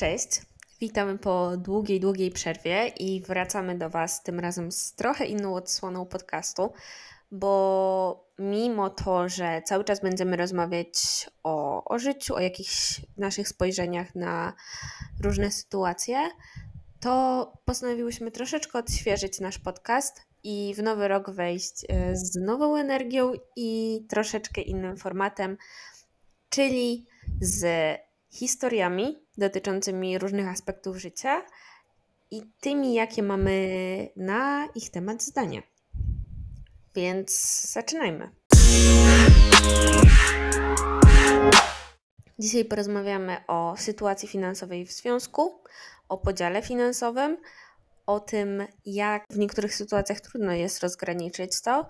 Cześć, witamy po długiej przerwie i wracamy do Was tym razem z trochę inną odsłoną podcastu, bo mimo to, że cały czas będziemy rozmawiać o życiu, o jakichś naszych spojrzeniach na różne sytuacje, to postanowiłyśmy troszeczkę odświeżyć nasz podcast i w nowy rok wejść z nową energią i troszeczkę innym formatem, czyli z historiami dotyczącymi różnych aspektów życia i tymi, jakie mamy na ich temat zdanie. Więc zaczynajmy. Dzisiaj porozmawiamy o sytuacji finansowej w związku, o podziale finansowym, o tym, jak w niektórych sytuacjach trudno jest rozgraniczyć to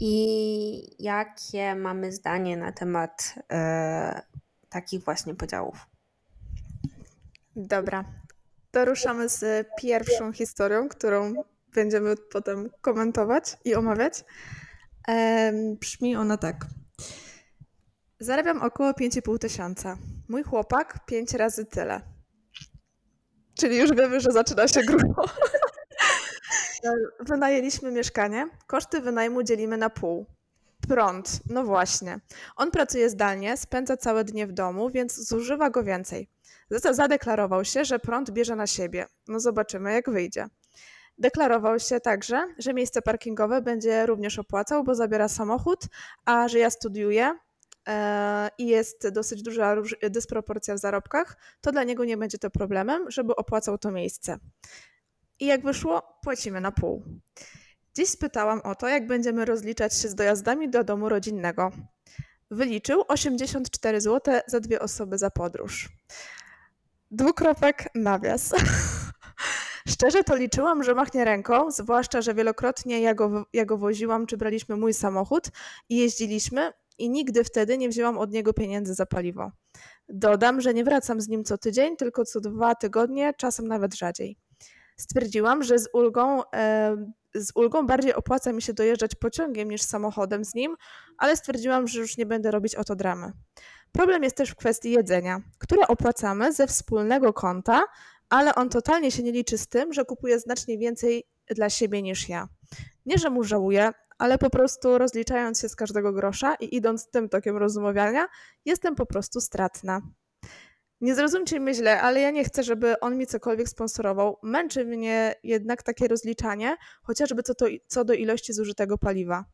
i jakie mamy zdanie na temat takich właśnie podziałów. Dobra, to ruszamy z pierwszą historią, którą będziemy potem komentować i omawiać. Brzmi ona tak. Zarabiam około 5,5 tysiąca. Mój chłopak 5 razy tyle. Czyli już wiemy, że zaczyna się grubo. Wynajęliśmy mieszkanie. Koszty wynajmu dzielimy na pół. Prąd, no właśnie. On pracuje zdalnie, spędza całe dnie w domu, więc zużywa go więcej. Zadeklarował się, że prąd bierze na siebie. No zobaczymy, jak wyjdzie. Deklarował się także, że miejsce parkingowe będzie również opłacał, bo zabiera samochód, a że ja studiuję i jest dosyć duża dysproporcja w zarobkach, to dla niego nie będzie to problemem, żeby opłacał to miejsce. I jak wyszło, płacimy na pół. Dziś spytałam o to, jak będziemy rozliczać się z dojazdami do domu rodzinnego. Wyliczył 84 zł za dwie osoby za podróż. .. Szczerze to liczyłam, że machnie ręką, zwłaszcza, że wielokrotnie ja go woziłam, czy braliśmy mój samochód i jeździliśmy i nigdy wtedy nie wzięłam od niego pieniędzy za paliwo. Dodam, że nie wracam z nim co tydzień, tylko co 2 tygodnie, czasem nawet rzadziej. Stwierdziłam, że z ulgą bardziej opłaca mi się dojeżdżać pociągiem niż samochodem z nim, ale stwierdziłam, że już nie będę robić o to dramy. Problem jest też w kwestii jedzenia, które opłacamy ze wspólnego konta, ale on totalnie się nie liczy z tym, że kupuje znacznie więcej dla siebie niż ja. Nie, że mu żałuję, ale po prostu rozliczając się z każdego grosza i idąc tym tokiem rozumowania, jestem po prostu stratna. Nie zrozumcie mnie źle, ale ja nie chcę, żeby on mi cokolwiek sponsorował. Męczy mnie jednak takie rozliczanie, chociażby co do ilości zużytego paliwa.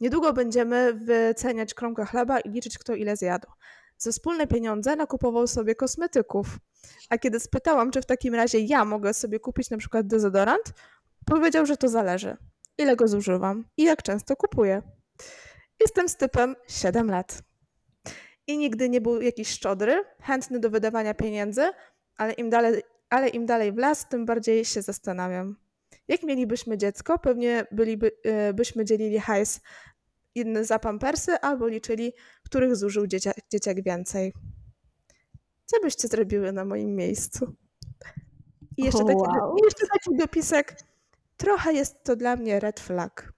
Niedługo będziemy wyceniać kromkę chleba i liczyć, kto ile zjadł. Ze wspólne pieniądze nakupował sobie kosmetyków. A kiedy spytałam, czy w takim razie ja mogę sobie kupić na przykład dezodorant, powiedział, że to zależy. Ile go zużywam i jak często kupuję. Jestem z typem 7 lat. I nigdy nie był jakiś szczodry, chętny do wydawania pieniędzy, ale im dalej w las, tym bardziej się zastanawiam. Jak mielibyśmy dziecko, pewnie byśmy dzielili hajs inny za pampersy albo liczyli, których zużył dzieciak więcej. Co byście zrobiły na moim miejscu? I jeszcze, taki dopisek. Trochę jest to dla mnie red flag.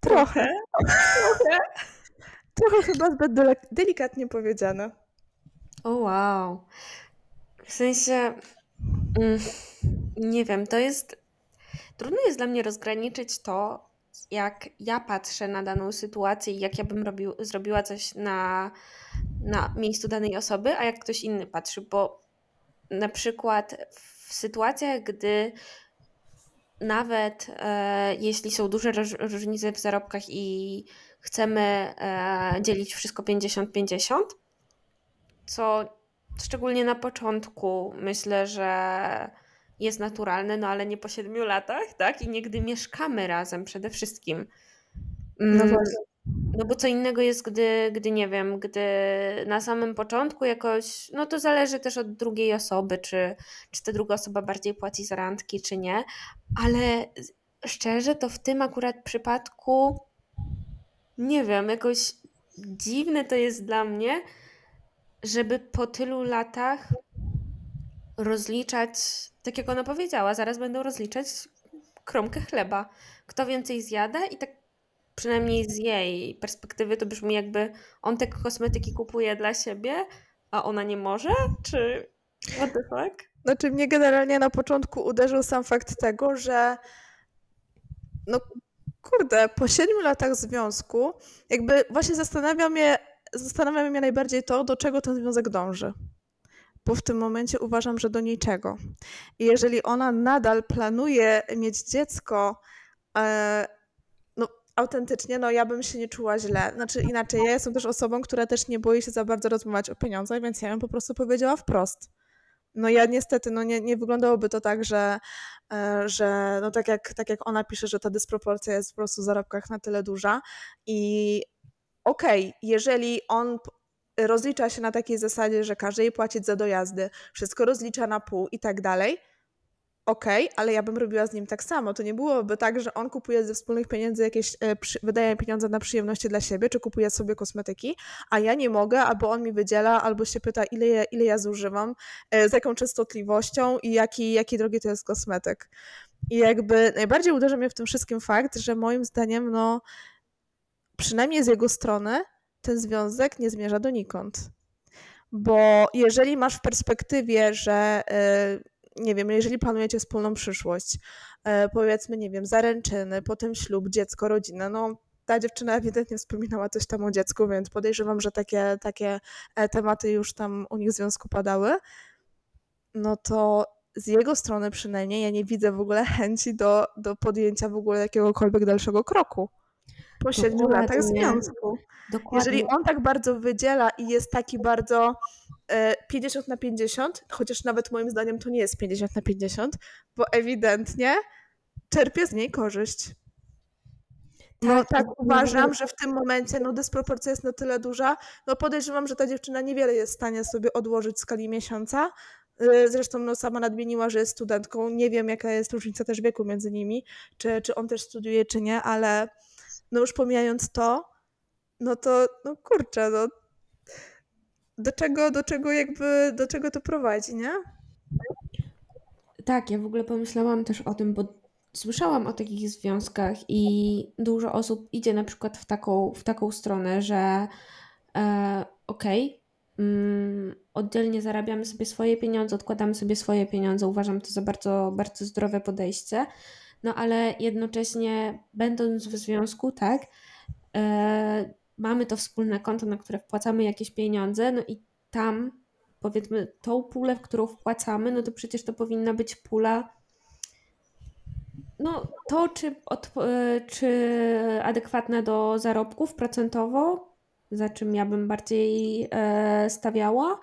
Trochę. Trochę chyba zbyt delikatnie powiedziane. O wow. W sensie, nie wiem, to jest... Trudno jest dla mnie rozgraniczyć to, jak ja patrzę na daną sytuację i jak ja bym zrobiła coś na miejscu danej osoby, a jak ktoś inny patrzy, bo na przykład w sytuacjach, gdy nawet jeśli są duże różnice w zarobkach i chcemy dzielić wszystko 50-50, co szczególnie na początku myślę, że jest naturalne, no ale nie po 7 latach, tak? I nie gdy mieszkamy razem przede wszystkim. No bo co innego jest, gdy nie wiem, gdy na samym początku jakoś, no to zależy też od drugiej osoby, czy ta druga osoba bardziej płaci za randki, czy nie, ale szczerze to w tym akurat przypadku nie wiem, jakoś dziwne to jest dla mnie, żeby po tylu latach rozliczać, tak jak ona powiedziała, zaraz będą rozliczać kromkę chleba. Kto więcej zjada i tak przynajmniej z jej perspektywy to brzmi jakby on te kosmetyki kupuje dla siebie, a ona nie może? Czy What the fuck? Znaczy mnie generalnie na początku uderzył sam fakt tego, że no kurde, po 7 latach związku jakby właśnie zastanawia mnie najbardziej to, do czego ten związek dąży. Bo w tym momencie uważam, że do niczego. I jeżeli ona nadal planuje mieć dziecko, no autentycznie, no ja bym się nie czuła źle. Znaczy inaczej, ja jestem też osobą, która też nie boi się za bardzo rozmawiać o pieniądzach, więc ja bym po prostu powiedziała wprost. No ja niestety, no nie wyglądałoby to tak, że no tak jak ona pisze, że ta dysproporcja jest po prostu w zarobkach na tyle duża. I okej, jeżeli on rozlicza się na takiej zasadzie, że każe jej płacić za dojazdy, wszystko rozlicza na pół i tak dalej, okej, ale ja bym robiła z nim tak samo. To nie byłoby tak, że on kupuje ze wspólnych pieniędzy jakieś, wydaje pieniądze na przyjemności dla siebie, czy kupuje sobie kosmetyki, a ja nie mogę, albo on mi wydziela, albo się pyta, ile ja zużywam, z jaką częstotliwością i jaki drogi to jest kosmetyk. I jakby najbardziej uderza mnie w tym wszystkim fakt, że moim zdaniem, no przynajmniej z jego strony, ten związek nie zmierza donikąd. Bo jeżeli masz w perspektywie, że nie wiem, jeżeli planujecie wspólną przyszłość, powiedzmy, nie wiem, zaręczyny, potem ślub, dziecko, rodzina, no ta dziewczyna ewidentnie wspominała coś tam o dziecku, więc podejrzewam, że takie tematy już tam u nich w związku padały, no to z jego strony przynajmniej ja nie widzę w ogóle chęci do podjęcia w ogóle jakiegokolwiek dalszego kroku. Po 7 latach związku. Dokładnie. Jeżeli on tak bardzo wydziela i jest taki bardzo 50/50, chociaż nawet moim zdaniem to nie jest 50/50, bo ewidentnie czerpie z niej korzyść. No tak uważam, że w tym momencie no, dysproporcja jest na tyle duża. No podejrzewam, że ta dziewczyna niewiele jest w stanie sobie odłożyć w skali miesiąca. Zresztą no, sama nadmieniła, że jest studentką. Nie wiem, jaka jest różnica też wieku między nimi, czy on też studiuje, czy nie, ale no już pomijając to, no to no kurczę, no do czego to prowadzi, nie? Tak, ja w ogóle pomyślałam też o tym, bo słyszałam o takich związkach i dużo osób idzie na przykład w taką stronę, że oddzielnie zarabiamy sobie swoje pieniądze, odkładamy sobie swoje pieniądze, uważam to za bardzo, bardzo zdrowe podejście. No ale jednocześnie będąc w związku, tak, mamy to wspólne konto, na które wpłacamy jakieś pieniądze, no i tam powiedzmy tą pulę, w którą wpłacamy, no to przecież to powinna być pula, no to czy adekwatna do zarobków procentowo, za czym ja bym bardziej stawiała,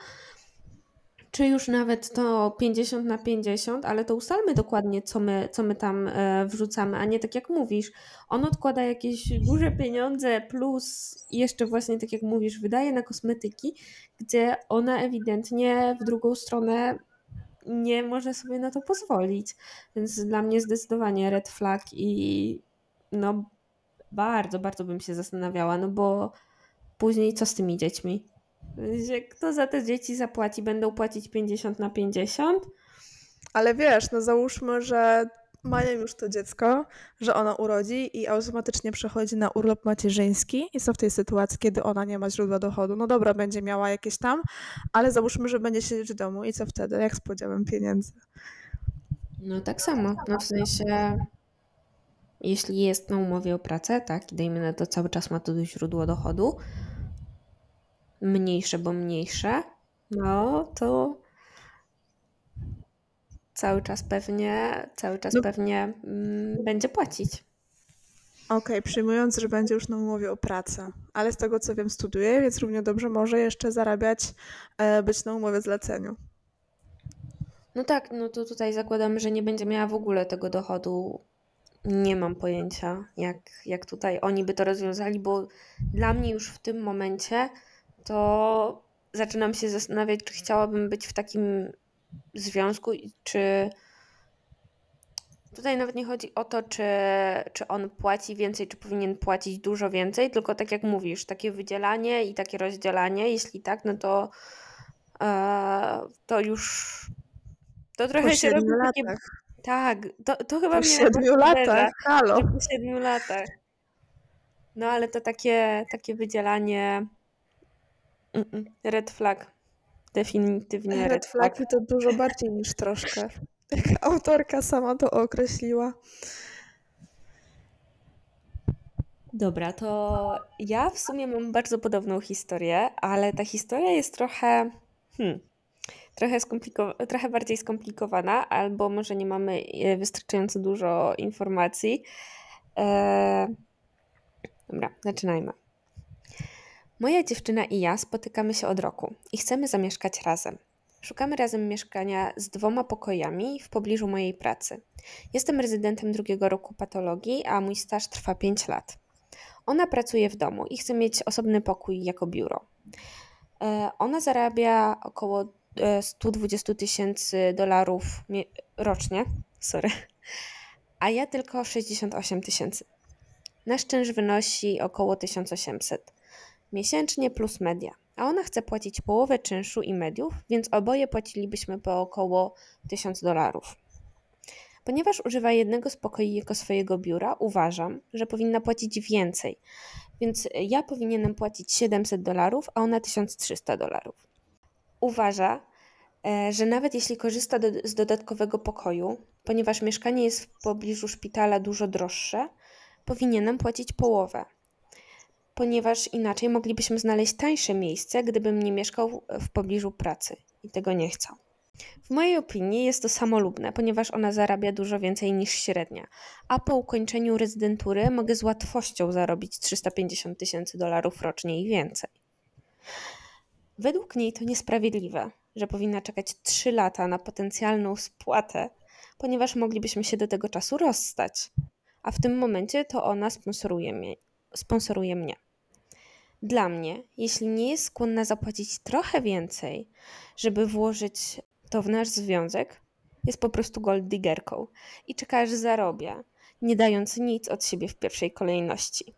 czy już nawet to 50/50, ale to ustalmy dokładnie, co my tam wrzucamy, a nie tak jak mówisz. On odkłada jakieś duże pieniądze plus jeszcze właśnie tak jak mówisz, wydaje na kosmetyki, gdzie ona ewidentnie w drugą stronę nie może sobie na to pozwolić. Więc dla mnie zdecydowanie red flag i no bardzo, bardzo bym się zastanawiała, no bo później co z tymi dziećmi? Kto za te dzieci zapłaci? Będą płacić 50/50? Ale wiesz, no załóżmy, że mają już to dziecko, że ono urodzi i automatycznie przechodzi na urlop macierzyński i są w tej sytuacji, kiedy ona nie ma źródła dochodu. No dobra, będzie miała jakieś tam, ale załóżmy, że będzie siedzieć w domu i co wtedy? Jak z podziałem pieniędzy? No tak samo. No w sensie, jeśli jest na umowie o pracę, tak, i dajmy na to cały czas ma to źródło dochodu, mniejsze, bo mniejsze, no to cały czas pewnie będzie płacić. Okej, przyjmując, że będzie już na umowie o pracę, ale z tego co wiem studiuje, więc równie dobrze może jeszcze zarabiać, być na umowie o zleceniu. No tak, no to tutaj zakładam, że nie będzie miała w ogóle tego dochodu. Nie mam pojęcia, jak tutaj oni by to rozwiązali, bo dla mnie już w tym momencie to zaczynam się zastanawiać, czy chciałabym być w takim związku i czy tutaj nawet nie chodzi o to, czy on płaci więcej, czy powinien płacić dużo więcej, tylko tak jak mówisz, takie wydzielanie i takie rozdzielanie, jeśli tak, no to to już to trochę po się robi takie... Tak, to chyba po 7 latach, halo. Po 7 latach. No ale to takie wydzielanie red flag. Definitywnie red flag. I to dużo bardziej niż troszkę. Jak autorka sama to określiła. Dobra, to ja w sumie mam bardzo podobną historię, ale ta historia jest trochę bardziej skomplikowana, albo może nie mamy wystarczająco dużo informacji. Dobra, zaczynajmy. Moja dziewczyna i ja spotykamy się od roku i chcemy zamieszkać razem. Szukamy razem mieszkania z 2 pokojami w pobliżu mojej pracy. Jestem rezydentem 2 roku patologii, a mój staż trwa 5 lat. Ona pracuje w domu i chce mieć osobny pokój jako biuro. Ona zarabia około $120,000 rocznie, a ja tylko 68,000. Nasz czynsz wynosi około 1800 miesięcznie plus media, a ona chce płacić połowę czynszu i mediów, więc oboje płacilibyśmy po około $1000. Ponieważ używa jednego z pokoi jako swojego biura, uważam, że powinna płacić więcej, więc ja powinienem płacić $700, a ona $1300. Uważa, że nawet jeśli korzysta z dodatkowego pokoju, ponieważ mieszkanie jest w pobliżu szpitala dużo droższe, powinienem płacić połowę, ponieważ inaczej moglibyśmy znaleźć tańsze miejsce, gdybym nie mieszkał w pobliżu pracy i tego nie chciał. W mojej opinii jest to samolubne, ponieważ ona zarabia dużo więcej niż średnia, a po ukończeniu rezydentury mogę z łatwością zarobić $350,000 rocznie i więcej. Według niej to niesprawiedliwe, że powinna czekać 3 lata na potencjalną spłatę, ponieważ moglibyśmy się do tego czasu rozstać, a w tym momencie to ona sponsoruje mnie. Dla mnie, jeśli nie jest skłonna zapłacić trochę więcej, żeby włożyć to w nasz związek, jest po prostu gold diggerką i czeka, aż zarobię, nie dając nic od siebie w pierwszej kolejności.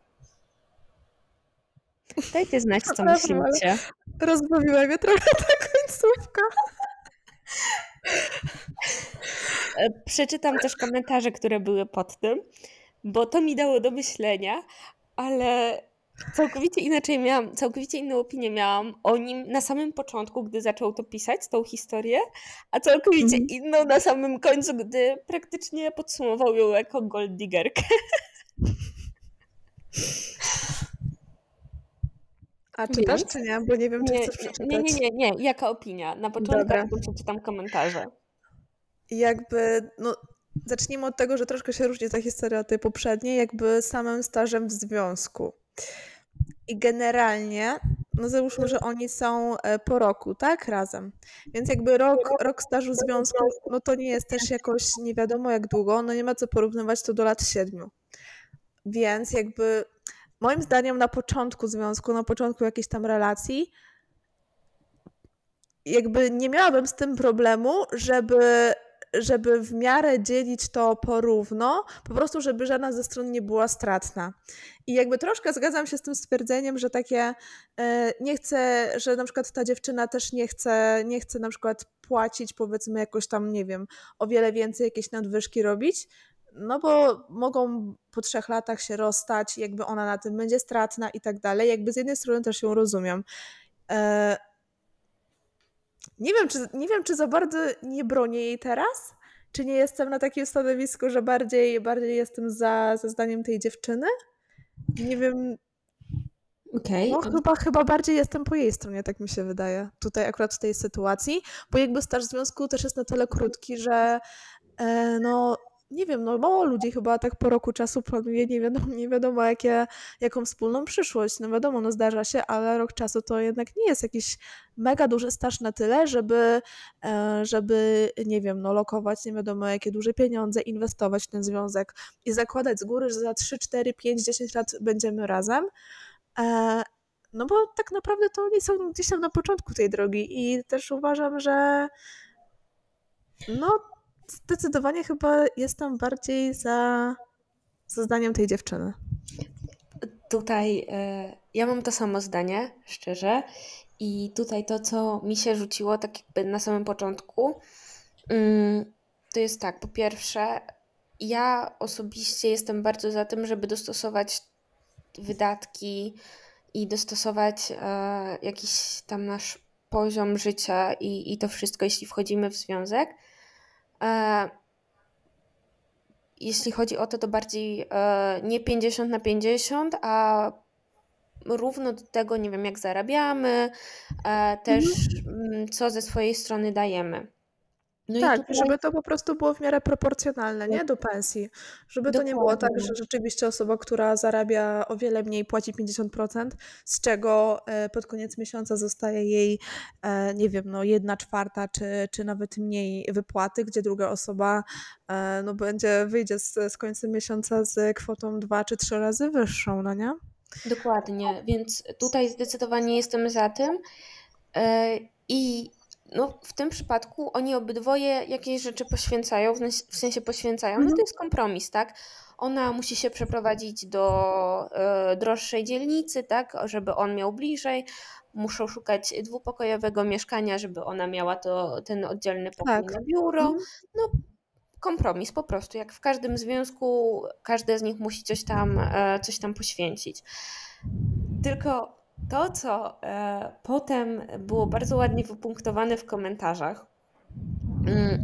Dajcie znać, co myślicie. Rozbawiła mnie trochę ta końcówka. Przeczytam też komentarze, które były pod tym, bo to mi dało do myślenia, ale całkowicie inną opinię miałam o nim na samym początku, gdy zaczął to pisać, tą historię, a całkowicie inną na samym końcu, gdy praktycznie podsumował ją jako gold diggerkę. A czytasz, czy nie? Bo nie wiem, czy chcesz przeczytać. Nie. Jaka opinia? Na początku przeczytam komentarze. Zacznijmy od tego, że troszkę się różni ta historia od tej poprzedniej, jakby samym stażem w związku. I generalnie, załóżmy, że oni są po roku, tak? Razem. Więc jakby rok stażu w związku, to nie jest też jakoś nie wiadomo jak długo, nie ma co porównywać to do lat 7. Więc jakby moim zdaniem na początku związku, na początku jakiejś tam relacji, jakby nie miałabym z tym problemu, żeby w miarę dzielić to porówno, po prostu żeby żadna ze stron nie była stratna. I jakby troszkę zgadzam się z tym stwierdzeniem, że nie chcę, że na przykład ta dziewczyna też nie chce na przykład płacić, powiedzmy jakoś tam, nie wiem, o wiele więcej jakieś nadwyżki robić, bo mogą po 3 latach się rozstać, jakby ona na tym będzie stratna i tak dalej. Jakby z jednej strony też ją rozumiem. Nie wiem, czy za bardzo nie bronię jej teraz, czy nie jestem na takim stanowisku, że bardziej jestem za zdaniem tej dziewczyny. Nie wiem. Okay. Chyba bardziej jestem po jej stronie, tak mi się wydaje. Tutaj akurat w tej sytuacji, bo jakby staż związku też jest na tyle krótki, że nie wiem, mało ludzi chyba tak po roku czasu planuje nie wiadomo jaką wspólną przyszłość. Wiadomo, zdarza się, ale rok czasu to jednak nie jest jakiś mega duży staż na tyle, żeby nie wiem, lokować nie wiadomo jakie duże pieniądze, inwestować w ten związek i zakładać z góry, że za 3, 4, 5, 10 lat będziemy razem. Bo tak naprawdę to oni są gdzieś tam na początku tej drogi i też uważam, że zdecydowanie chyba jestem bardziej za zdaniem tej dziewczyny. Tutaj ja mam to samo zdanie, szczerze. I tutaj to, co mi się rzuciło tak jakby na samym początku, to jest tak, po pierwsze, ja osobiście jestem bardzo za tym, żeby dostosować wydatki i dostosować jakiś tam nasz poziom życia i to wszystko, jeśli wchodzimy w związek. Jeśli chodzi o to, to bardziej nie 50/50, a równo do tego, nie wiem, jak zarabiamy, też co ze swojej strony dajemy. No tak, i tutaj... żeby to po prostu było w miarę proporcjonalne, nie? Do pensji. Żeby Dokładnie. To nie było tak, że rzeczywiście osoba, która zarabia o wiele mniej, płaci 50%, z czego pod koniec miesiąca zostaje jej, nie wiem, no 1/4 czy nawet mniej wypłaty, gdzie druga osoba no wyjdzie z końca miesiąca z kwotą 2 czy 3 razy wyższą, no nie? Dokładnie, więc tutaj zdecydowanie jestem za tym i no, w tym przypadku oni obydwoje jakieś rzeczy poświęcają, w sensie poświęcają, no to jest kompromis, tak? Ona musi się przeprowadzić do droższej dzielnicy, tak? Żeby on miał bliżej, muszą szukać 2-pokojowego mieszkania, żeby ona miała ten oddzielny pokój tak. na biuro, no kompromis po prostu, jak w każdym związku, każde z nich musi coś tam poświęcić. Tylko to, co potem było bardzo ładnie wypunktowane w komentarzach,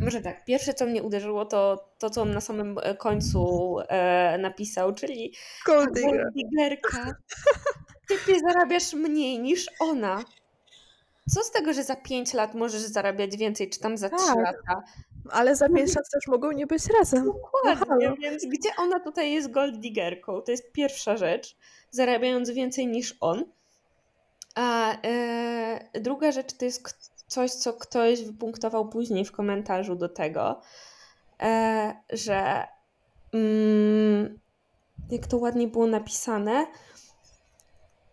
może tak, pierwsze, co mnie uderzyło, to co on na samym końcu napisał, czyli gold diggerka, typie zarabiasz mniej niż ona. Co z tego, że za 5 lat możesz zarabiać więcej, czy tam za 3 lata? Ale za 5 lat też mogą nie być razem. Dokładnie, więc gdzie ona tutaj jest gold diggerką? To jest pierwsza rzecz, zarabiając więcej niż on. A druga rzecz to jest coś, co ktoś wypunktował później w komentarzu do tego, że jak to ładnie było napisane,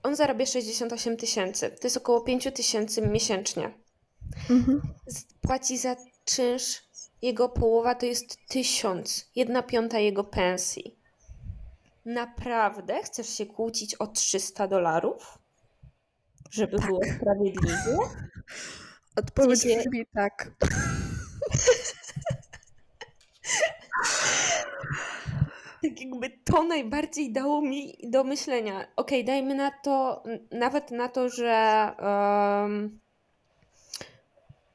on zarabia 68 000, to jest około 5 000 miesięcznie. Płaci za czynsz, jego połowa to jest 1000, 1/5 jego pensji. Naprawdę chcesz się kłócić o $300? Żeby było sprawiedliwie? Odpowiedź brzmi tak. Tak jakby to najbardziej dało mi do myślenia. Okej, dajmy na to, nawet na to, że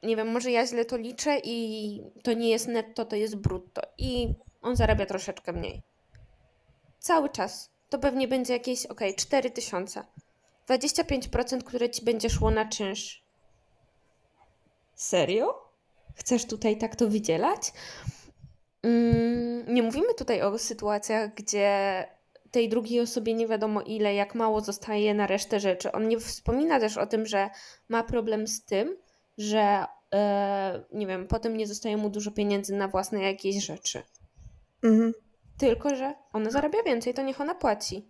nie wiem, może ja źle to liczę i to nie jest netto, to jest brutto i on zarabia troszeczkę mniej. Cały czas. To pewnie będzie jakieś, 4 000. 25%, które ci będzie szło na czynsz. Serio? Chcesz tutaj tak to wydzielać? Nie mówimy tutaj o sytuacjach, gdzie tej drugiej osobie nie wiadomo ile, jak mało zostaje na resztę rzeczy. On nie wspomina też o tym, że ma problem z tym, że nie wiem, potem nie zostaje mu dużo pieniędzy na własne jakieś rzeczy. Tylko, że ona zarabia więcej, to niech ona płaci.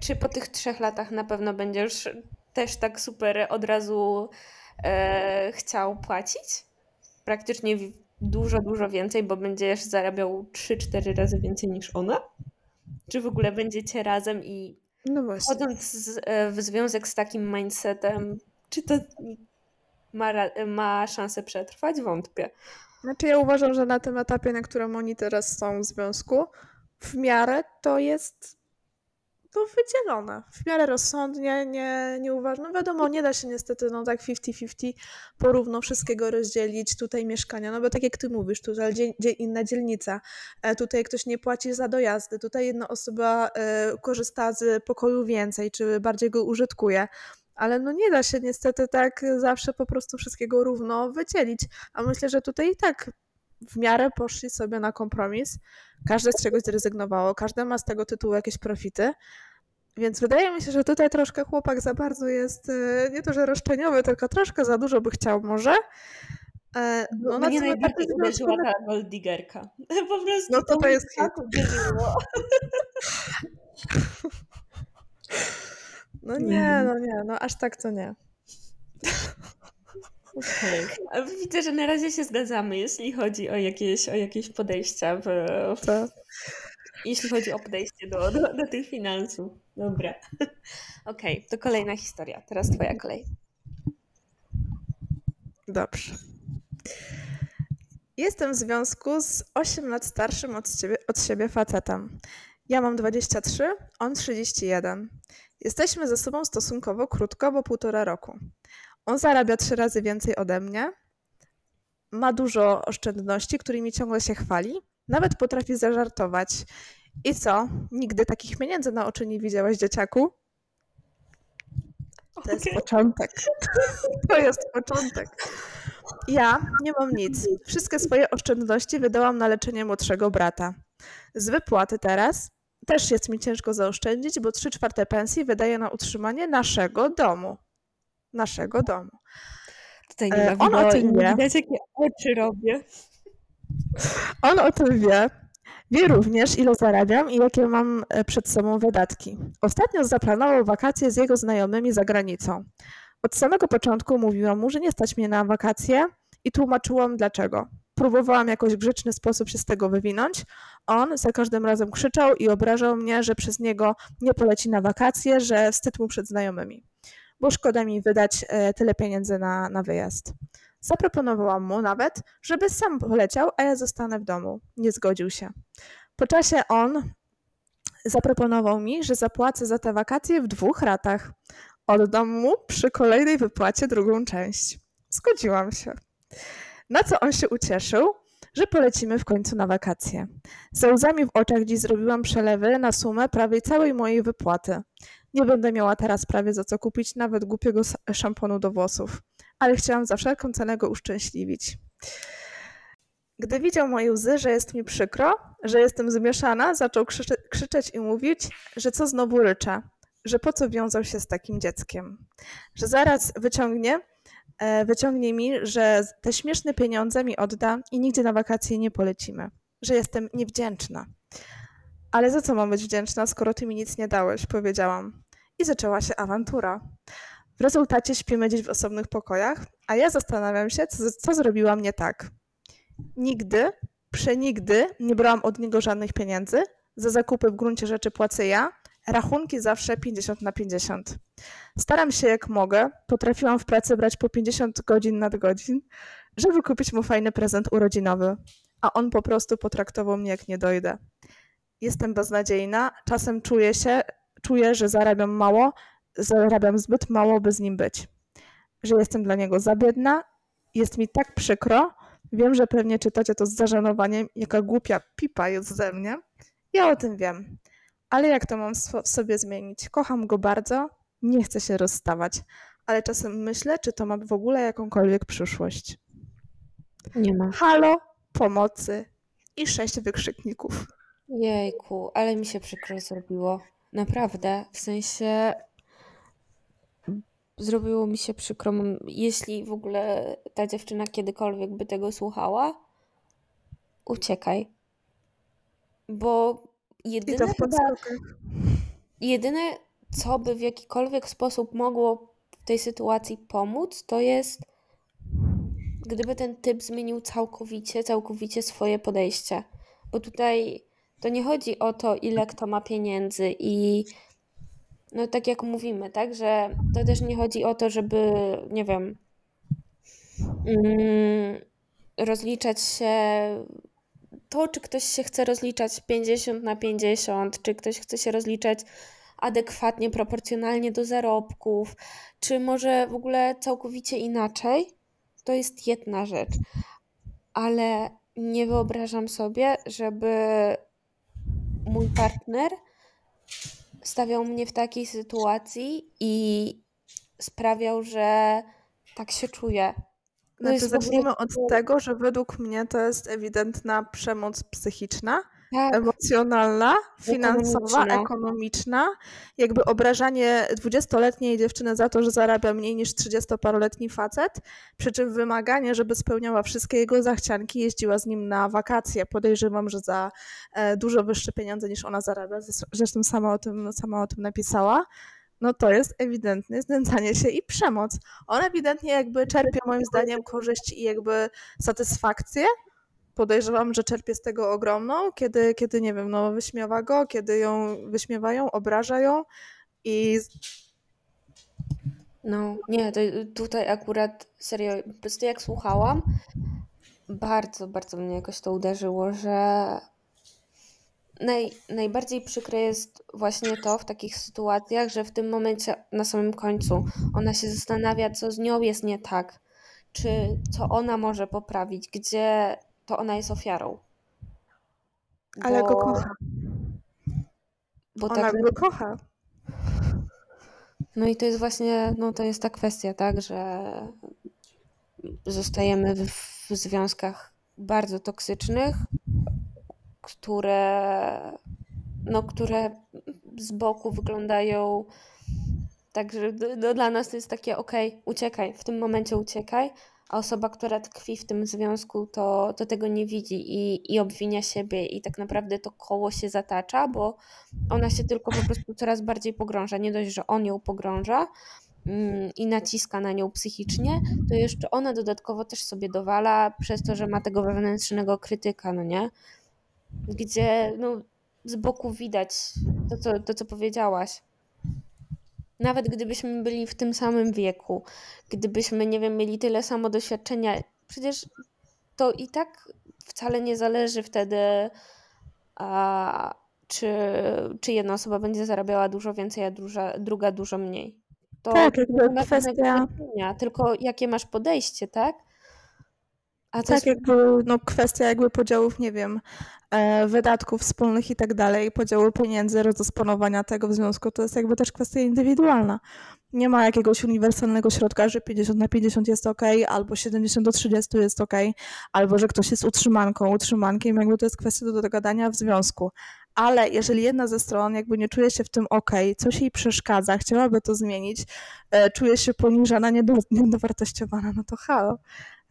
Czy po tych 3 latach na pewno będziesz też tak super od razu chciał płacić? Praktycznie dużo więcej, bo będziesz zarabiał 3-4 razy więcej niż ona? Czy w ogóle będziecie razem i wchodząc w związek z takim mindsetem, czy to ma szansę przetrwać? Wątpię. Znaczy ja uważam, że na tym etapie, na którym oni teraz są w związku, w miarę to jest wydzielone, w miarę rozsądnie, nie uważam. Wiadomo, nie da się niestety tak 50-50 porówno wszystkiego rozdzielić, tutaj mieszkania, bo tak jak ty mówisz, tutaj inna dzielnica, tutaj ktoś nie płaci za dojazdy, tutaj jedna osoba korzysta z pokoju więcej, czy bardziej go użytkuje. Ale nie da się niestety tak zawsze po prostu wszystkiego równo wydzielić. A myślę, że tutaj i tak w miarę poszli sobie na kompromis. Każde z czegoś zrezygnowało, każdy ma z tego tytułu jakieś profity. Więc wydaje mi się, że tutaj troszkę chłopak za bardzo jest, nie to, że roszczeniowy, tylko troszkę za dużo by chciał może. Mnie najbardziej uderzyła ta gold diggerka. Po prostu to jest hit. Aż tak to nie. Okay. Widzę, że na razie się zgadzamy, jeśli chodzi o jakieś podejścia. Jeśli chodzi o podejście do tych finansów. Dobra. Okej, to kolejna historia. Teraz twoja kolej. Dobrze. Jestem w związku z 8 lat starszym od siebie facetem. Ja mam 23, on 31. Jesteśmy ze sobą stosunkowo krótko, bo 1,5 roku. On zarabia 3 razy więcej ode mnie, ma dużo oszczędności, którymi ciągle się chwali, nawet potrafi zażartować. I co? Nigdy takich pieniędzy na oczy nie widziałaś, dzieciaku? To jest początek. To jest początek. Ja nie mam nic. Wszystkie swoje oszczędności wydałam na leczenie młodszego brata. Z wypłaty teraz też jest mi ciężko zaoszczędzić, bo 3/4 pensji wydaję na utrzymanie naszego domu. Naszego domu. Tutaj nie ma on o tym wie. Widać, jakie oczy robię. On o tym wie. Wie również, ile zarabiam i jakie mam przed sobą wydatki. Ostatnio zaplanował wakacje z jego znajomymi za granicą. Od samego początku mówiłam mu, że nie stać mnie na wakacje i tłumaczyłam dlaczego. Próbowałam jakoś w grzeczny sposób się z tego wywinąć. On za każdym razem krzyczał i obrażał mnie, że przez niego nie poleci na wakacje, że wstyd mu przed znajomymi, bo szkoda mi wydać tyle pieniędzy na wyjazd. Zaproponowałam mu nawet, żeby sam poleciał, a ja zostanę w domu. Nie zgodził się. Po czasie on zaproponował mi, że zapłacę za te wakacje w 2 ratach. Oddam mu przy kolejnej wypłacie drugą część. Zgodziłam się. Na co on się ucieszył, że polecimy w końcu na wakacje. Ze łzami w oczach dziś zrobiłam przelewy na sumę prawie całej mojej wypłaty. Nie będę miała teraz prawie za co kupić nawet głupiego szamponu do włosów, ale chciałam za wszelką cenę go uszczęśliwić. Gdy widział moje łzy, że jest mi przykro, że jestem zmieszana, zaczął krzyczeć i mówić, że co znowu ryczę, że po co wiązał się z takim dzieckiem, że zaraz wyciągnie mi, że te śmieszne pieniądze mi odda i nigdzie na wakacje nie polecimy, że jestem niewdzięczna. Ale za co mam być wdzięczna, skoro ty mi nic nie dałeś, powiedziałam. I zaczęła się awantura. W rezultacie śpimy dziś w osobnych pokojach, a ja zastanawiam się, co zrobiłam nie tak. Nigdy, przenigdy nie brałam od niego żadnych pieniędzy. Za zakupy w gruncie rzeczy płacę ja. Rachunki zawsze 50/50. Staram się jak mogę. Potrafiłam w pracy brać po 50 godzin nadgodzin, żeby kupić mu fajny prezent urodzinowy. A on po prostu potraktował mnie jak nie dojdę. Jestem beznadziejna. Czasem czuję, że zarabiam mało. Zarabiam zbyt mało, by z nim być. Że jestem dla niego za biedna. Jest mi tak przykro. Wiem, że pewnie czytacie to z zażenowaniem, jaka głupia pipa jest ze mnie. Ja o tym wiem. Ale jak to mam w sobie zmienić? Kocham go bardzo, nie chcę się rozstawać. Ale czasem myślę, czy to ma w ogóle jakąkolwiek przyszłość. Nie ma. Halo, pomocy i 6 wykrzykników. Jejku, ale mi się przykro zrobiło. Naprawdę, w sensie zrobiło mi się przykro. Jeśli w ogóle ta dziewczyna kiedykolwiek by tego słuchała, uciekaj. Bo jedyne, co by w jakikolwiek sposób mogło w tej sytuacji pomóc, to jest, gdyby ten typ zmienił całkowicie swoje podejście. Bo tutaj to nie chodzi o to, ile kto ma pieniędzy i no tak jak mówimy, tak, że to też nie chodzi o to, żeby, nie wiem, rozliczać się to, czy ktoś się chce rozliczać 50/50, czy ktoś chce się rozliczać adekwatnie, proporcjonalnie do zarobków, czy może w ogóle całkowicie inaczej, to jest jedna rzecz. Ale nie wyobrażam sobie, żeby mój partner stawiał mnie w takiej sytuacji i sprawiał, że tak się czuję. Znaczy, zacznijmy od tego, że według mnie to jest ewidentna przemoc psychiczna, tak, emocjonalna, finansowa, ekonomiczna. Jakby obrażanie 20-letniej dziewczyny za to, że zarabia mniej niż 30-paroletni facet, przy czym wymaganie, żeby spełniała wszystkie jego zachcianki, jeździła z nim na wakacje. Podejrzewam, że za dużo wyższe pieniądze niż ona zarabia, zresztą sama o tym napisała. No to jest ewidentne znęcanie się i przemoc. On ewidentnie jakby czerpie moim zdaniem korzyść i jakby satysfakcję. Podejrzewam, że czerpie z tego ogromną, kiedy nie wiem, no wyśmiewa go, kiedy ją wyśmiewają, obraża ją i... No nie, to tutaj akurat serio, po prostu jak słuchałam, bardzo mnie jakoś to uderzyło, że Najbardziej przykre jest właśnie to w takich sytuacjach, że w tym momencie na samym końcu ona się zastanawia, co z nią jest nie tak, czy co ona może poprawić, gdzie to ona jest ofiarą. Ale go Bo, kocha. bo Ona tak. go kocha. No i to jest właśnie, no to jest ta kwestia, tak, że zostajemy w związkach bardzo toksycznych, które z boku wyglądają tak, że dla nas to jest takie okej, uciekaj, w tym momencie uciekaj, a osoba, która tkwi w tym związku, to tego nie widzi i obwinia siebie i tak naprawdę to koło się zatacza, bo ona się tylko po prostu coraz bardziej pogrąża. Nie dość, że on ją pogrąża i naciska na nią psychicznie, to jeszcze ona dodatkowo też sobie dowala przez to, że ma tego wewnętrznego krytyka, no nie? Gdzie no, z boku widać to, co powiedziałaś. Nawet gdybyśmy byli w tym samym wieku, gdybyśmy, nie wiem, mieli tyle samo doświadczenia, przecież to i tak wcale nie zależy wtedy, czy jedna osoba będzie zarabiała dużo więcej, a druga dużo mniej. To Tak, jakby na kwestia, wynagrodzenia, tylko jakie masz podejście, tak? A to tak jest... jakby, no, kwestia jakby podziałów, nie wiem, wydatków wspólnych i tak dalej, podziału pieniędzy, rozdysponowania tego w związku, to jest jakby też kwestia indywidualna. Nie ma jakiegoś uniwersalnego środka, że 50/50 jest okej, albo 70/30 jest okej, albo że ktoś jest utrzymanką, utrzymankiem, jakby to jest kwestia do dogadania w związku. Ale jeżeli jedna ze stron jakby nie czuje się w tym okej, coś jej przeszkadza, chciałaby to zmienić, czuje się poniżana, niedowartościowana, no to halo.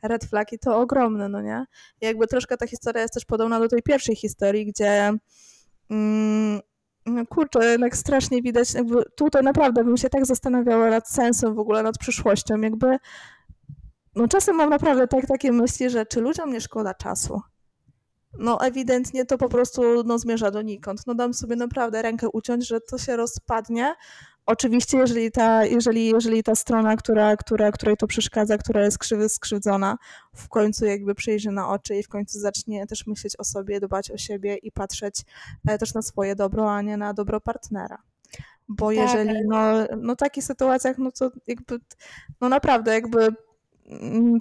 Red flagi to ogromne, no nie? Jakby troszkę ta historia jest też podobna do tej pierwszej historii, gdzie no kurczę, jednak strasznie widać, jakby tutaj naprawdę bym się tak zastanawiała nad sensem w ogóle, nad przyszłością, jakby no czasem mam naprawdę takie myśli, że czy ludziom nie szkoda czasu? No ewidentnie to po prostu no, zmierza donikąd. No dam sobie naprawdę rękę uciąć, że to się rozpadnie. Oczywiście, jeżeli ta strona, której to przeszkadza, która jest skrzywdzona, w końcu jakby przyjrzy na oczy i w końcu zacznie też myśleć o sobie, dbać o siebie i patrzeć też na swoje dobro, a nie na dobro partnera. Bo tak, jeżeli no w takich sytuacjach, no to jakby no naprawdę jakby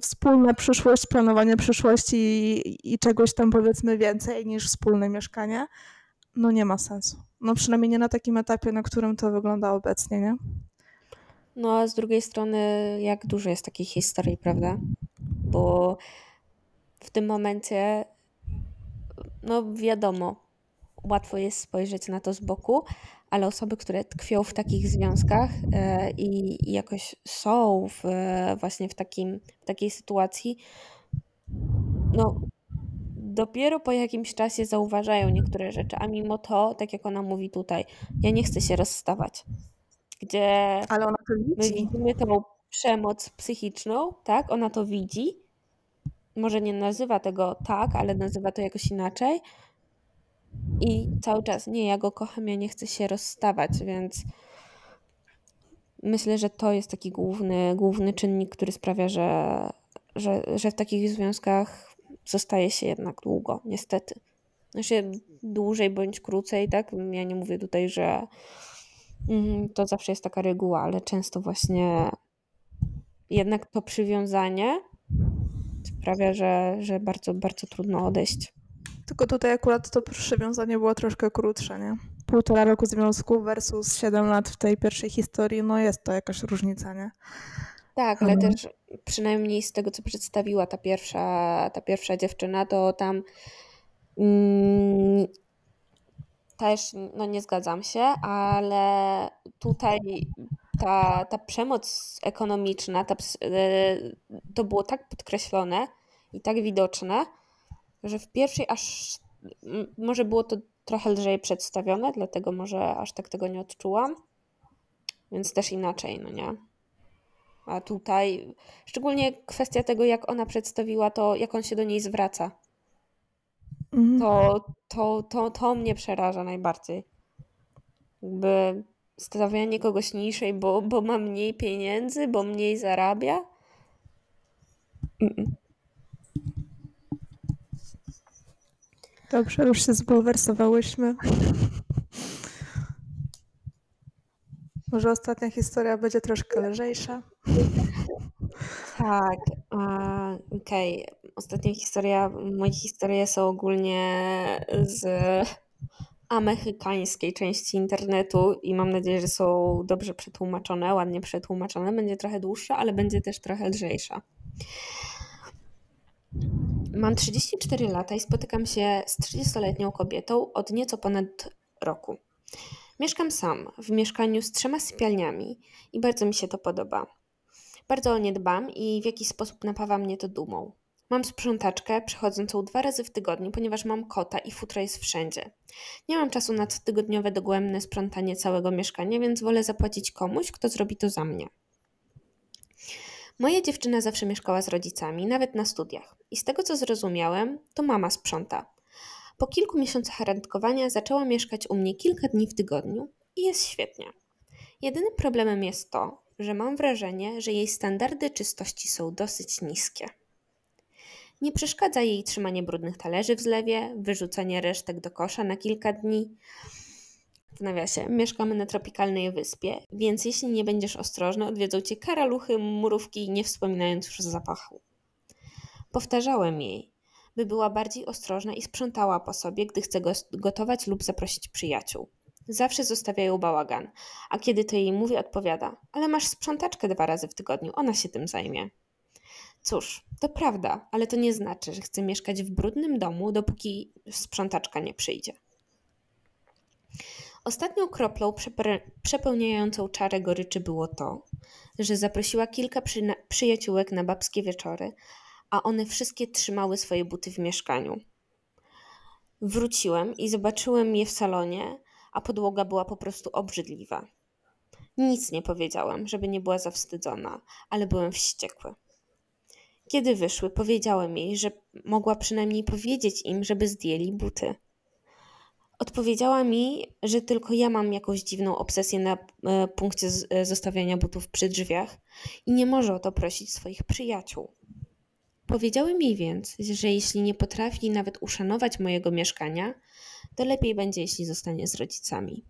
wspólna przyszłość, planowanie przyszłości i czegoś tam powiedzmy więcej niż wspólne mieszkanie, no nie ma sensu. No przynajmniej nie na takim etapie, na którym to wygląda obecnie, nie? No a z drugiej strony, jak dużo jest takich historii, prawda? Bo w tym momencie, no wiadomo, łatwo jest spojrzeć na to z boku, ale osoby, które tkwią w takich związkach i jakoś są właśnie w takiej sytuacji, no dopiero po jakimś czasie zauważają niektóre rzeczy, a mimo to, tak jak ona mówi tutaj, ja nie chcę się rozstawać. Gdzie ale ona to widzi. My widzimy tą przemoc psychiczną, tak? Ona to widzi. Może nie nazywa tego tak, ale nazywa to jakoś inaczej. I cały czas, nie, ja go kocham, ja nie chcę się rozstawać, więc myślę, że to jest taki główny czynnik, który sprawia, że w takich związkach zostaje się jednak długo, niestety. Znaczy dłużej bądź krócej, tak? Ja nie mówię tutaj, że to zawsze jest taka reguła, ale często właśnie jednak to przywiązanie sprawia, że bardzo, bardzo trudno odejść. Tylko tutaj akurat to przywiązanie było troszkę krótsze, nie? 1,5 roku związku versus 7 lat w tej pierwszej historii, no jest to jakaś różnica, nie? Tak, ale też przynajmniej z tego, co przedstawiła ta pierwsza dziewczyna, to tam też no nie zgadzam się, ale tutaj ta przemoc ekonomiczna, to było tak podkreślone i tak widoczne, że w pierwszej aż może było to trochę lżej przedstawione, dlatego może aż tak tego nie odczułam, więc też inaczej, no nie? A tutaj szczególnie kwestia tego, jak ona przedstawiła to, jak on się do niej zwraca. Mhm. To mnie przeraża najbardziej. Jakby stawianie kogoś niżej, bo ma mniej pieniędzy, bo mniej zarabia. Dobrze, już się zbulwersowałyśmy. Może ostatnia historia będzie troszkę lżejsza. Tak, okej. Ostatnia historia, moje historie są ogólnie z amerykańskiej części internetu i mam nadzieję, że są dobrze przetłumaczone, ładnie przetłumaczone. Będzie trochę dłuższa, ale będzie też trochę lżejsza. Mam 34 lata i spotykam się z 30-letnią kobietą od nieco ponad roku. Mieszkam sam, w mieszkaniu z 3 sypialniami i bardzo mi się to podoba. Bardzo o nie dbam i w jakiś sposób napawa mnie to dumą. Mam sprzątaczkę przychodzącą 2 razy w tygodniu, ponieważ mam kota i futro jest wszędzie. Nie mam czasu na cotygodniowe dogłębne sprzątanie całego mieszkania, więc wolę zapłacić komuś, kto zrobi to za mnie. Moja dziewczyna zawsze mieszkała z rodzicami, nawet na studiach. I z tego co zrozumiałem, to mama sprząta. Po kilku miesiącach randkowania zaczęła mieszkać u mnie kilka dni w tygodniu i jest świetnie. Jedynym problemem jest to, że mam wrażenie, że jej standardy czystości są dosyć niskie. Nie przeszkadza jej trzymanie brudnych talerzy w zlewie, wyrzucanie resztek do kosza na kilka dni. W nawiasie, mieszkamy na tropikalnej wyspie, więc jeśli nie będziesz ostrożny, odwiedzą cię karaluchy, mrówki, nie wspominając już o zapachu. Powtarzałem jej, by była bardziej ostrożna i sprzątała po sobie, gdy chce gotować lub zaprosić przyjaciół. Zawsze zostawiają bałagan, a kiedy to jej mówię, odpowiada: ale masz sprzątaczkę 2 razy w tygodniu, ona się tym zajmie. Cóż, to prawda, ale to nie znaczy, że chcę mieszkać w brudnym domu, dopóki sprzątaczka nie przyjdzie. Ostatnią kroplą przepełniającą czarę goryczy było to, że zaprosiła kilka przyjaciółek na babskie wieczory, a one wszystkie trzymały swoje buty w mieszkaniu. Wróciłem i zobaczyłem je w salonie, a podłoga była po prostu obrzydliwa. Nic nie powiedziałem, żeby nie była zawstydzona, ale byłem wściekły. Kiedy wyszły, powiedziałem jej, że mogła przynajmniej powiedzieć im, żeby zdjęli buty. Odpowiedziała mi, że tylko ja mam jakąś dziwną obsesję na punkcie zostawiania butów przy drzwiach i nie może o to prosić swoich przyjaciół. Powiedziałem jej więc, że jeśli nie potrafi nawet uszanować mojego mieszkania, to lepiej będzie, jeśli zostanie z rodzicami.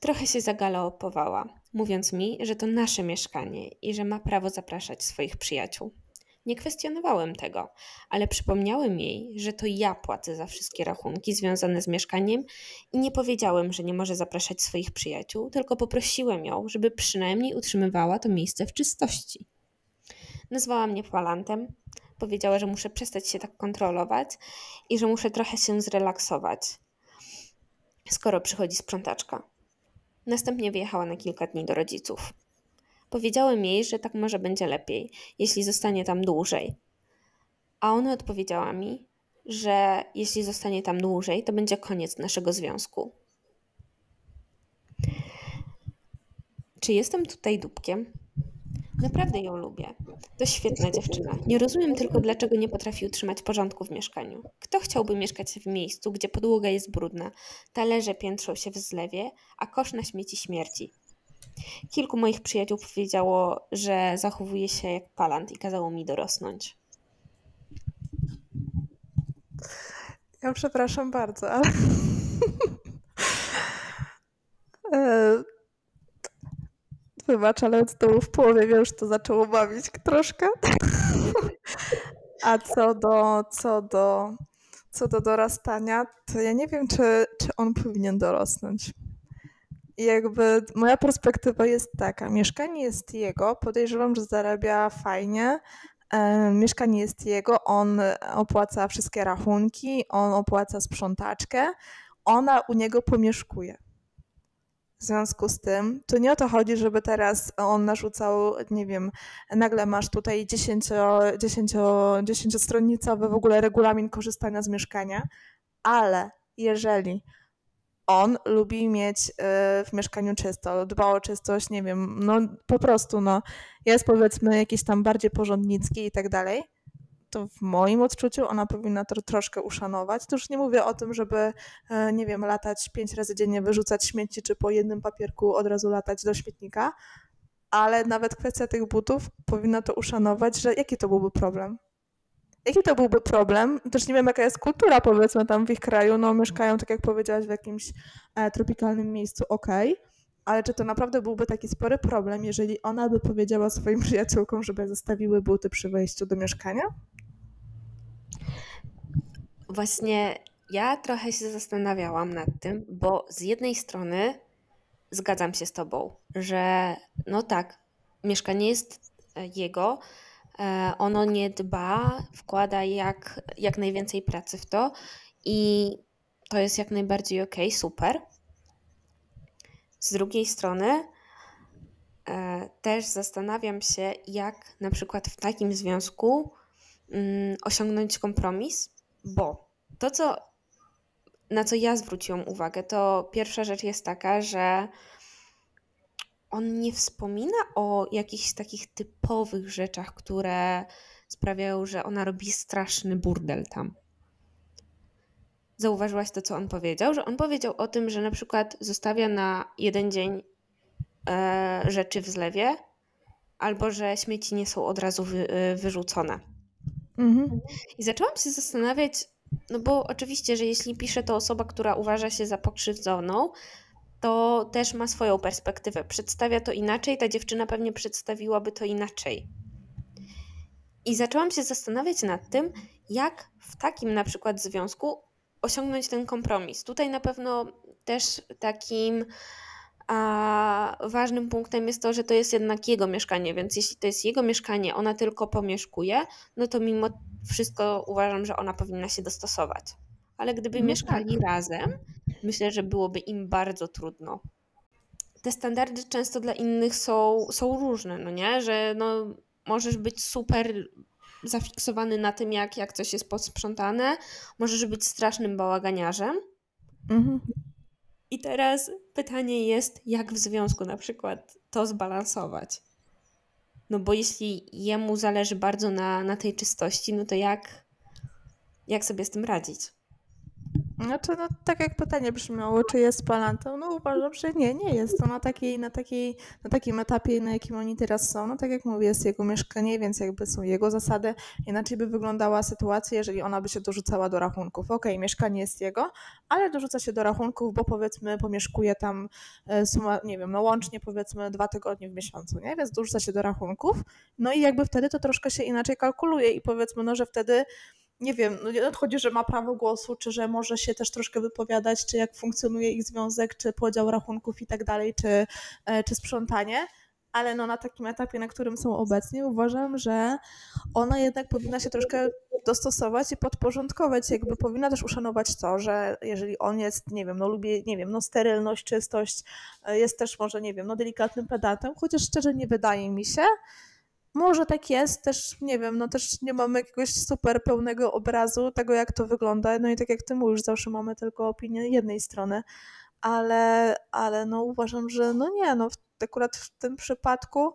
Trochę się zagalopowała, mówiąc mi, że to nasze mieszkanie i że ma prawo zapraszać swoich przyjaciół. Nie kwestionowałem tego, ale przypomniałem jej, że to ja płacę za wszystkie rachunki związane z mieszkaniem i nie powiedziałem, że nie może zapraszać swoich przyjaciół, tylko poprosiłem ją, żeby przynajmniej utrzymywała to miejsce w czystości. Nazwała mnie palantem, powiedziała, że muszę przestać się tak kontrolować i że muszę trochę się zrelaksować, skoro przychodzi sprzątaczka. Następnie wyjechała na kilka dni do rodziców. Powiedziałem jej, że tak może będzie lepiej, jeśli zostanie tam dłużej. A ona odpowiedziała mi, że jeśli zostanie tam dłużej, to będzie koniec naszego związku. Czy jestem tutaj dupkiem? Naprawdę ją lubię. To świetna dziewczyna. Nie rozumiem tylko, dlaczego nie potrafi utrzymać porządku w mieszkaniu. Kto chciałby mieszkać w miejscu, gdzie podłoga jest brudna, talerze piętrzą się w zlewie, a kosz na śmieci śmierci? Kilku moich przyjaciół powiedziało, że zachowuje się jak palant i kazało mi dorosnąć. Ja przepraszam bardzo, ale wybacz, ale od dołu w połowie mnie już to zaczęło bawić troszkę. A co do dorastania, to ja nie wiem, czy on powinien dorosnąć. Jakby moja perspektywa jest taka, mieszkanie jest jego, podejrzewam, że zarabia fajnie, mieszkanie jest jego, on opłaca wszystkie rachunki, on opłaca sprzątaczkę, ona u niego pomieszkuje. W związku z tym, to nie o to chodzi, żeby teraz on narzucał, nie wiem, nagle masz tutaj 10-stronicowy w ogóle regulamin korzystania z mieszkania, ale jeżeli on lubi mieć w mieszkaniu czysto, dba o czystość, nie wiem, no po prostu, no jest powiedzmy jakiś tam bardziej porządnicki i tak dalej, to w moim odczuciu ona powinna to troszkę uszanować. To już nie mówię o tym, żeby, nie wiem, latać 5 razy dziennie, wyrzucać śmieci, czy po jednym papierku od razu latać do śmietnika, ale nawet kwestia tych butów powinna to uszanować, że jaki to byłby problem? Jaki to byłby problem? Też nie wiem, jaka jest kultura, powiedzmy, tam w ich kraju. No, mieszkają, tak jak powiedziałaś, w jakimś tropikalnym miejscu, okej. Ale czy to naprawdę byłby taki spory problem, jeżeli ona by powiedziała swoim przyjaciółkom, żeby zostawiły buty przy wejściu do mieszkania? Właśnie ja trochę się zastanawiałam nad tym, bo z jednej strony zgadzam się z tobą, że no tak, mieszkanie jest jego, ono nie dba, wkłada jak najwięcej pracy w to i to jest jak najbardziej okej, super. Z drugiej strony też zastanawiam się, jak na przykład w takim związku osiągnąć kompromis, bo to, na co ja zwróciłam uwagę, to pierwsza rzecz jest taka, że on nie wspomina o jakichś takich typowych rzeczach, które sprawiają, że ona robi straszny burdel tam. Zauważyłaś to, co on powiedział? Że on powiedział o tym, że na przykład zostawia na jeden dzień rzeczy w zlewie, albo że śmieci nie są od razu wyrzucone. Mhm. I zaczęłam się zastanawiać, no bo oczywiście, że jeśli pisze to osoba, która uważa się za pokrzywdzoną, to też ma swoją perspektywę. Przedstawia to inaczej, ta dziewczyna pewnie przedstawiłaby to inaczej. I zaczęłam się zastanawiać nad tym, jak w takim na przykład związku osiągnąć ten kompromis. Tutaj na pewno też takim ważnym punktem jest to, że to jest jednak jego mieszkanie, więc jeśli to jest jego mieszkanie, ona tylko pomieszkuje, no to mimo wszystko uważam, że ona powinna się dostosować. Ale gdyby mieszkali razem, myślę, że byłoby im bardzo trudno. Te standardy często dla innych są różne, no nie? Że no, możesz być super zafiksowany na tym, jak coś jest posprzątane, możesz być strasznym bałaganiarzem. Mhm. I teraz pytanie jest, jak w związku na przykład to zbalansować? No bo jeśli jemu zależy bardzo na tej czystości, no to jak sobie z tym radzić? Znaczy, no tak jak pytanie brzmiało, czy jest palantą, no uważam, że nie jest to na takim etapie, na jakim oni teraz są. No tak jak mówię, jest jego mieszkanie, więc jakby są jego zasady. Inaczej by wyglądała sytuacja, jeżeli ona by się dorzucała do rachunków. Okej, mieszkanie jest jego, ale dorzuca się do rachunków, bo powiedzmy pomieszkuje tam łącznie powiedzmy 2 tygodnie w miesiącu, nie? Więc dorzuca się do rachunków, no i jakby wtedy to troszkę się inaczej kalkuluje i powiedzmy, no że wtedy nie wiem, nie odchodzi, że ma prawo głosu, czy że może się też troszkę wypowiadać, czy jak funkcjonuje ich związek, czy podział rachunków i tak dalej, czy sprzątanie, ale no na takim etapie, na którym są obecnie, uważam, że ona jednak powinna się troszkę dostosować i podporządkować, jakby powinna też uszanować to, że jeżeli on jest, lubi, sterylność, czystość, jest też może, delikatnym pedantem, chociaż szczerze nie wydaje mi się. Może tak jest, też też nie mamy jakiegoś super pełnego obrazu tego, jak to wygląda, no i tak jak ty mówisz, zawsze mamy tylko opinię jednej strony, ale no uważam, że akurat w tym przypadku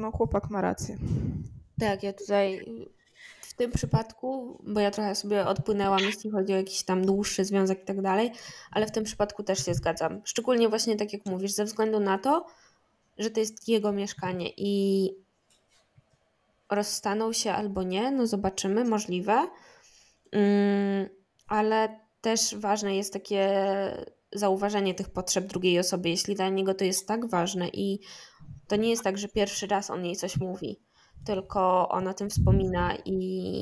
no chłopak ma rację. Tak, ja tutaj w tym przypadku, bo ja trochę sobie odpłynęłam, jeśli chodzi o jakiś tam dłuższy związek i tak dalej, ale w tym przypadku też się zgadzam, szczególnie właśnie tak jak mówisz, ze względu na to, że to jest jego mieszkanie i rozstaną się albo nie, no zobaczymy, możliwe, ale też ważne jest takie zauważenie tych potrzeb drugiej osoby, jeśli dla niego to jest tak ważne i to nie jest tak, że pierwszy raz on jej coś mówi, tylko on o tym wspomina i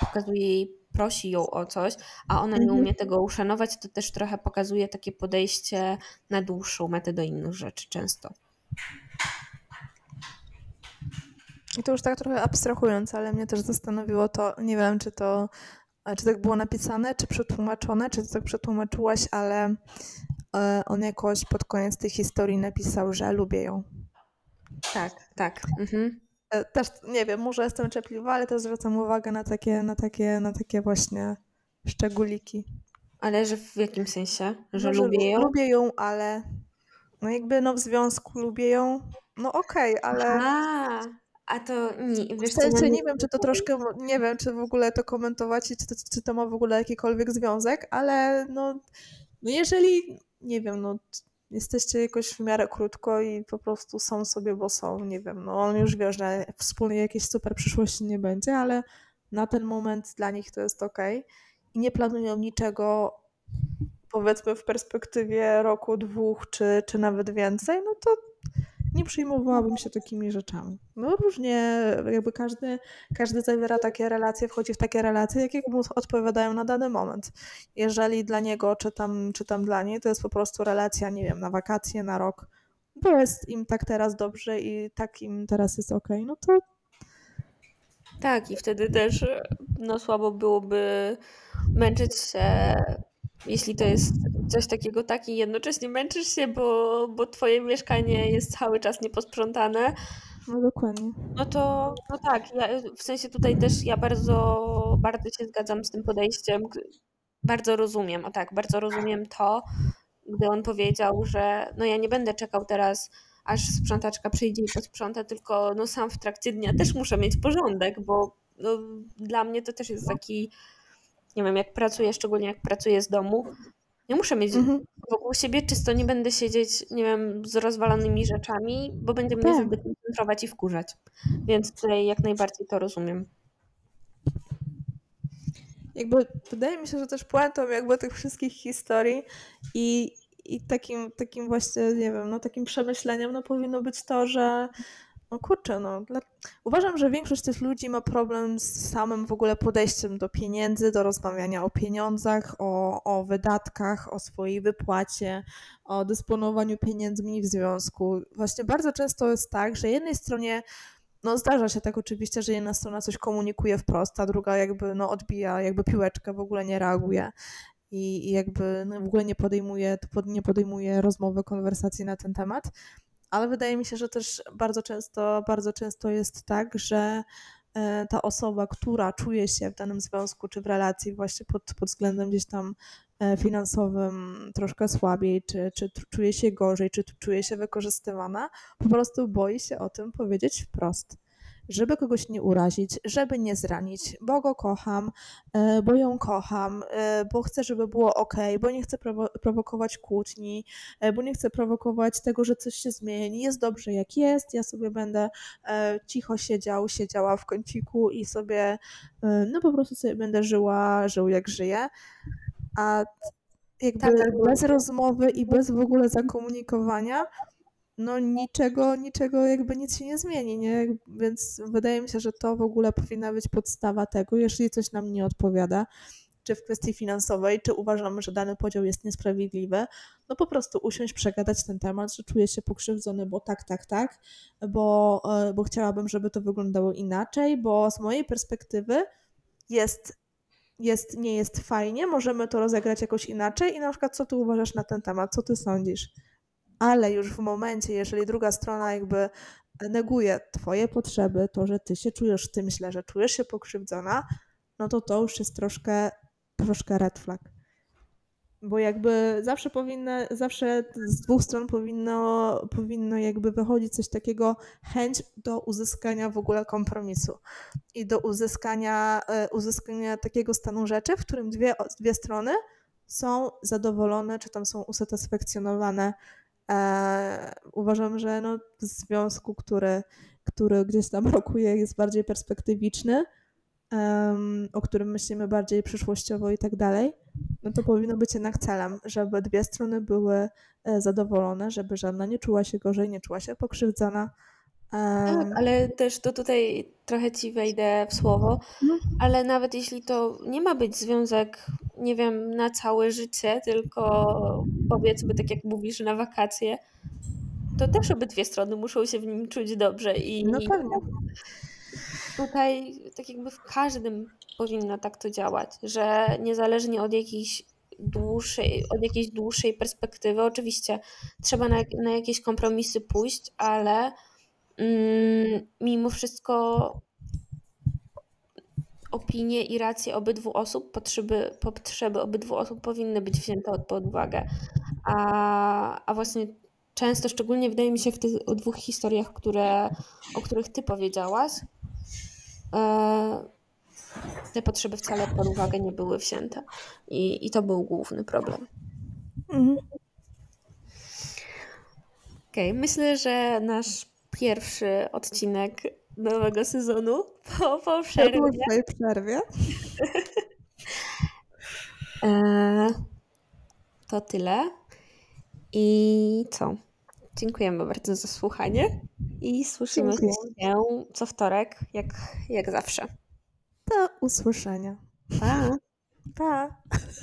pokazuje jej, prosi ją o coś, a ona nie umie tego uszanować, to też trochę pokazuje takie podejście na dłuższą metę do innych rzeczy często. I to już tak trochę abstrahując, ale mnie też zastanowiło to, nie wiem, czy tak było napisane, czy przetłumaczone, czy to tak przetłumaczyłaś, ale on jakoś pod koniec tej historii napisał, że lubię ją. Tak. Mhm. Też, może jestem czepliwa, ale też zwracam uwagę na takie właśnie szczególiki. Ale że w jakim sensie? Że lubię ją? Lubię ją, ale w związku lubię ją, ale... A to nie... Wiesz, w sensie nie wiem, czy to troszkę, czy w ogóle to komentować, czy to ma w ogóle jakikolwiek związek, ale jeżeli, jesteście jakoś w miarę krótko i po prostu są sobie, bo są, nie wiem, no on już wie, że wspólnie jakiejś super przyszłości nie będzie, ale na ten moment dla nich to jest okej. I nie planują niczego, powiedzmy, w perspektywie roku, dwóch, czy nawet więcej, no to nie przyjmowałabym się takimi rzeczami. No różnie, jakby każdy zawiera takie relacje, wchodzi w takie relacje, jakie mu odpowiadają na dany moment. Jeżeli dla niego, czy tam dla niej, to jest po prostu relacja, nie wiem, na wakacje, na rok, bo jest im tak teraz dobrze i tak im teraz jest okej, no to... Tak, i wtedy też no słabo byłoby męczyć się, jeśli to jest coś takiego, tak, i jednocześnie męczysz się, bo twoje mieszkanie jest cały czas nieposprzątane. No dokładnie. No tak, w sensie tutaj też ja bardzo się zgadzam z tym podejściem, bardzo rozumiem to, gdy on powiedział, że no ja nie będę czekał teraz, aż sprzątaczka przyjdzie i posprząta, tylko no sam w trakcie dnia też muszę mieć porządek, bo no, dla mnie to też jest taki, nie wiem, szczególnie jak pracuję z domu, ja muszę mieć wokół siebie czysto, nie będę siedzieć, nie wiem, z rozwalonymi rzeczami, bo będzie mnie zbyt koncentrować i wkurzać. Więc tutaj jak najbardziej to rozumiem. Jakby wydaje mi się, że też puentą jakby tych wszystkich historii i takim właśnie, nie wiem, no takim przemyśleniem no powinno być to, że no kurczę, no uważam, że większość tych ludzi ma problem z samym w ogóle podejściem do pieniędzy, do rozmawiania o pieniądzach, o wydatkach, o swojej wypłacie, o dysponowaniu pieniędzmi w związku. Właśnie bardzo często jest tak, że jednej stronie no zdarza się tak oczywiście, że jedna strona coś komunikuje wprost, a druga jakby no odbija jakby piłeczkę, w ogóle nie reaguje. I jakby no w ogóle nie podejmuje rozmowy, konwersacji na ten temat, ale wydaje mi się, że też bardzo często jest tak, że ta osoba, która czuje się w danym związku czy w relacji właśnie pod względem gdzieś tam finansowym troszkę słabiej, czy czuje się gorzej, czy czuje się wykorzystywana, po prostu boi się o tym powiedzieć wprost. Żeby kogoś nie urazić, żeby nie zranić, bo go kocham, bo ją kocham, bo chcę, żeby było okej, bo nie chcę prowokować kłótni, bo nie chcę prowokować tego, że coś się zmieni, jest dobrze jak jest, ja sobie będę cicho siedziała w kąciku i sobie, no po prostu sobie będę żył jak żyję, a jakby bez rozmowy i bez w ogóle zakomunikowania no niczego jakby nic się nie zmieni, nie? Więc wydaje mi się, że to w ogóle powinna być podstawa tego, jeżeli coś nam nie odpowiada, czy w kwestii finansowej, czy uważamy, że dany podział jest niesprawiedliwy, no po prostu usiąść, przegadać ten temat, że czuję się pokrzywdzony, bo tak, bo chciałabym, żeby to wyglądało inaczej, bo z mojej perspektywy nie jest fajnie, możemy to rozegrać jakoś inaczej i na przykład co ty uważasz na ten temat, co ty sądzisz? Ale już w momencie, jeżeli druga strona jakby neguje twoje potrzeby, to, że ty się czujesz, ty myślę, że czujesz się pokrzywdzona, no to już jest troszkę red flag. Bo jakby zawsze z dwóch stron powinno jakby wychodzić coś takiego, chęć do uzyskania w ogóle kompromisu i do uzyskania takiego stanu rzeczy, w którym dwie strony są zadowolone, czy tam są usatysfakcjonowane. Uważam, że no w związku, który gdzieś tam rokuje, jest bardziej perspektywiczny, o którym myślimy bardziej przyszłościowo i tak dalej, no to powinno być jednak celem, żeby dwie strony były zadowolone, żeby żadna nie czuła się gorzej, nie czuła się pokrzywdzona. Tak, ale też to tutaj trochę ci wejdę w słowo, ale nawet jeśli to nie ma być związek, nie wiem, na całe życie, tylko powiedzmy, tak jak mówisz, na wakacje, to też obydwie strony muszą się w nim czuć dobrze i no pewnie. Tutaj tak jakby w każdym powinno tak to działać, że niezależnie od jakiejś dłuższej perspektywy, oczywiście trzeba na jakieś kompromisy pójść, ale mimo wszystko opinie i racje obydwu osób, potrzeby obydwu osób powinny być wzięte pod uwagę. A właśnie często, szczególnie wydaje mi się w tych dwóch historiach, o których ty powiedziałaś, te potrzeby wcale pod uwagę nie były wzięte. I to był główny problem. Mhm. Myślę, że nasz pierwszy odcinek nowego sezonu po przerwie. Po dłuższej przerwie. To tyle. I co? Dziękujemy bardzo za słuchanie i słyszymy się co wtorek, jak zawsze. Do usłyszenia. Pa! Pa!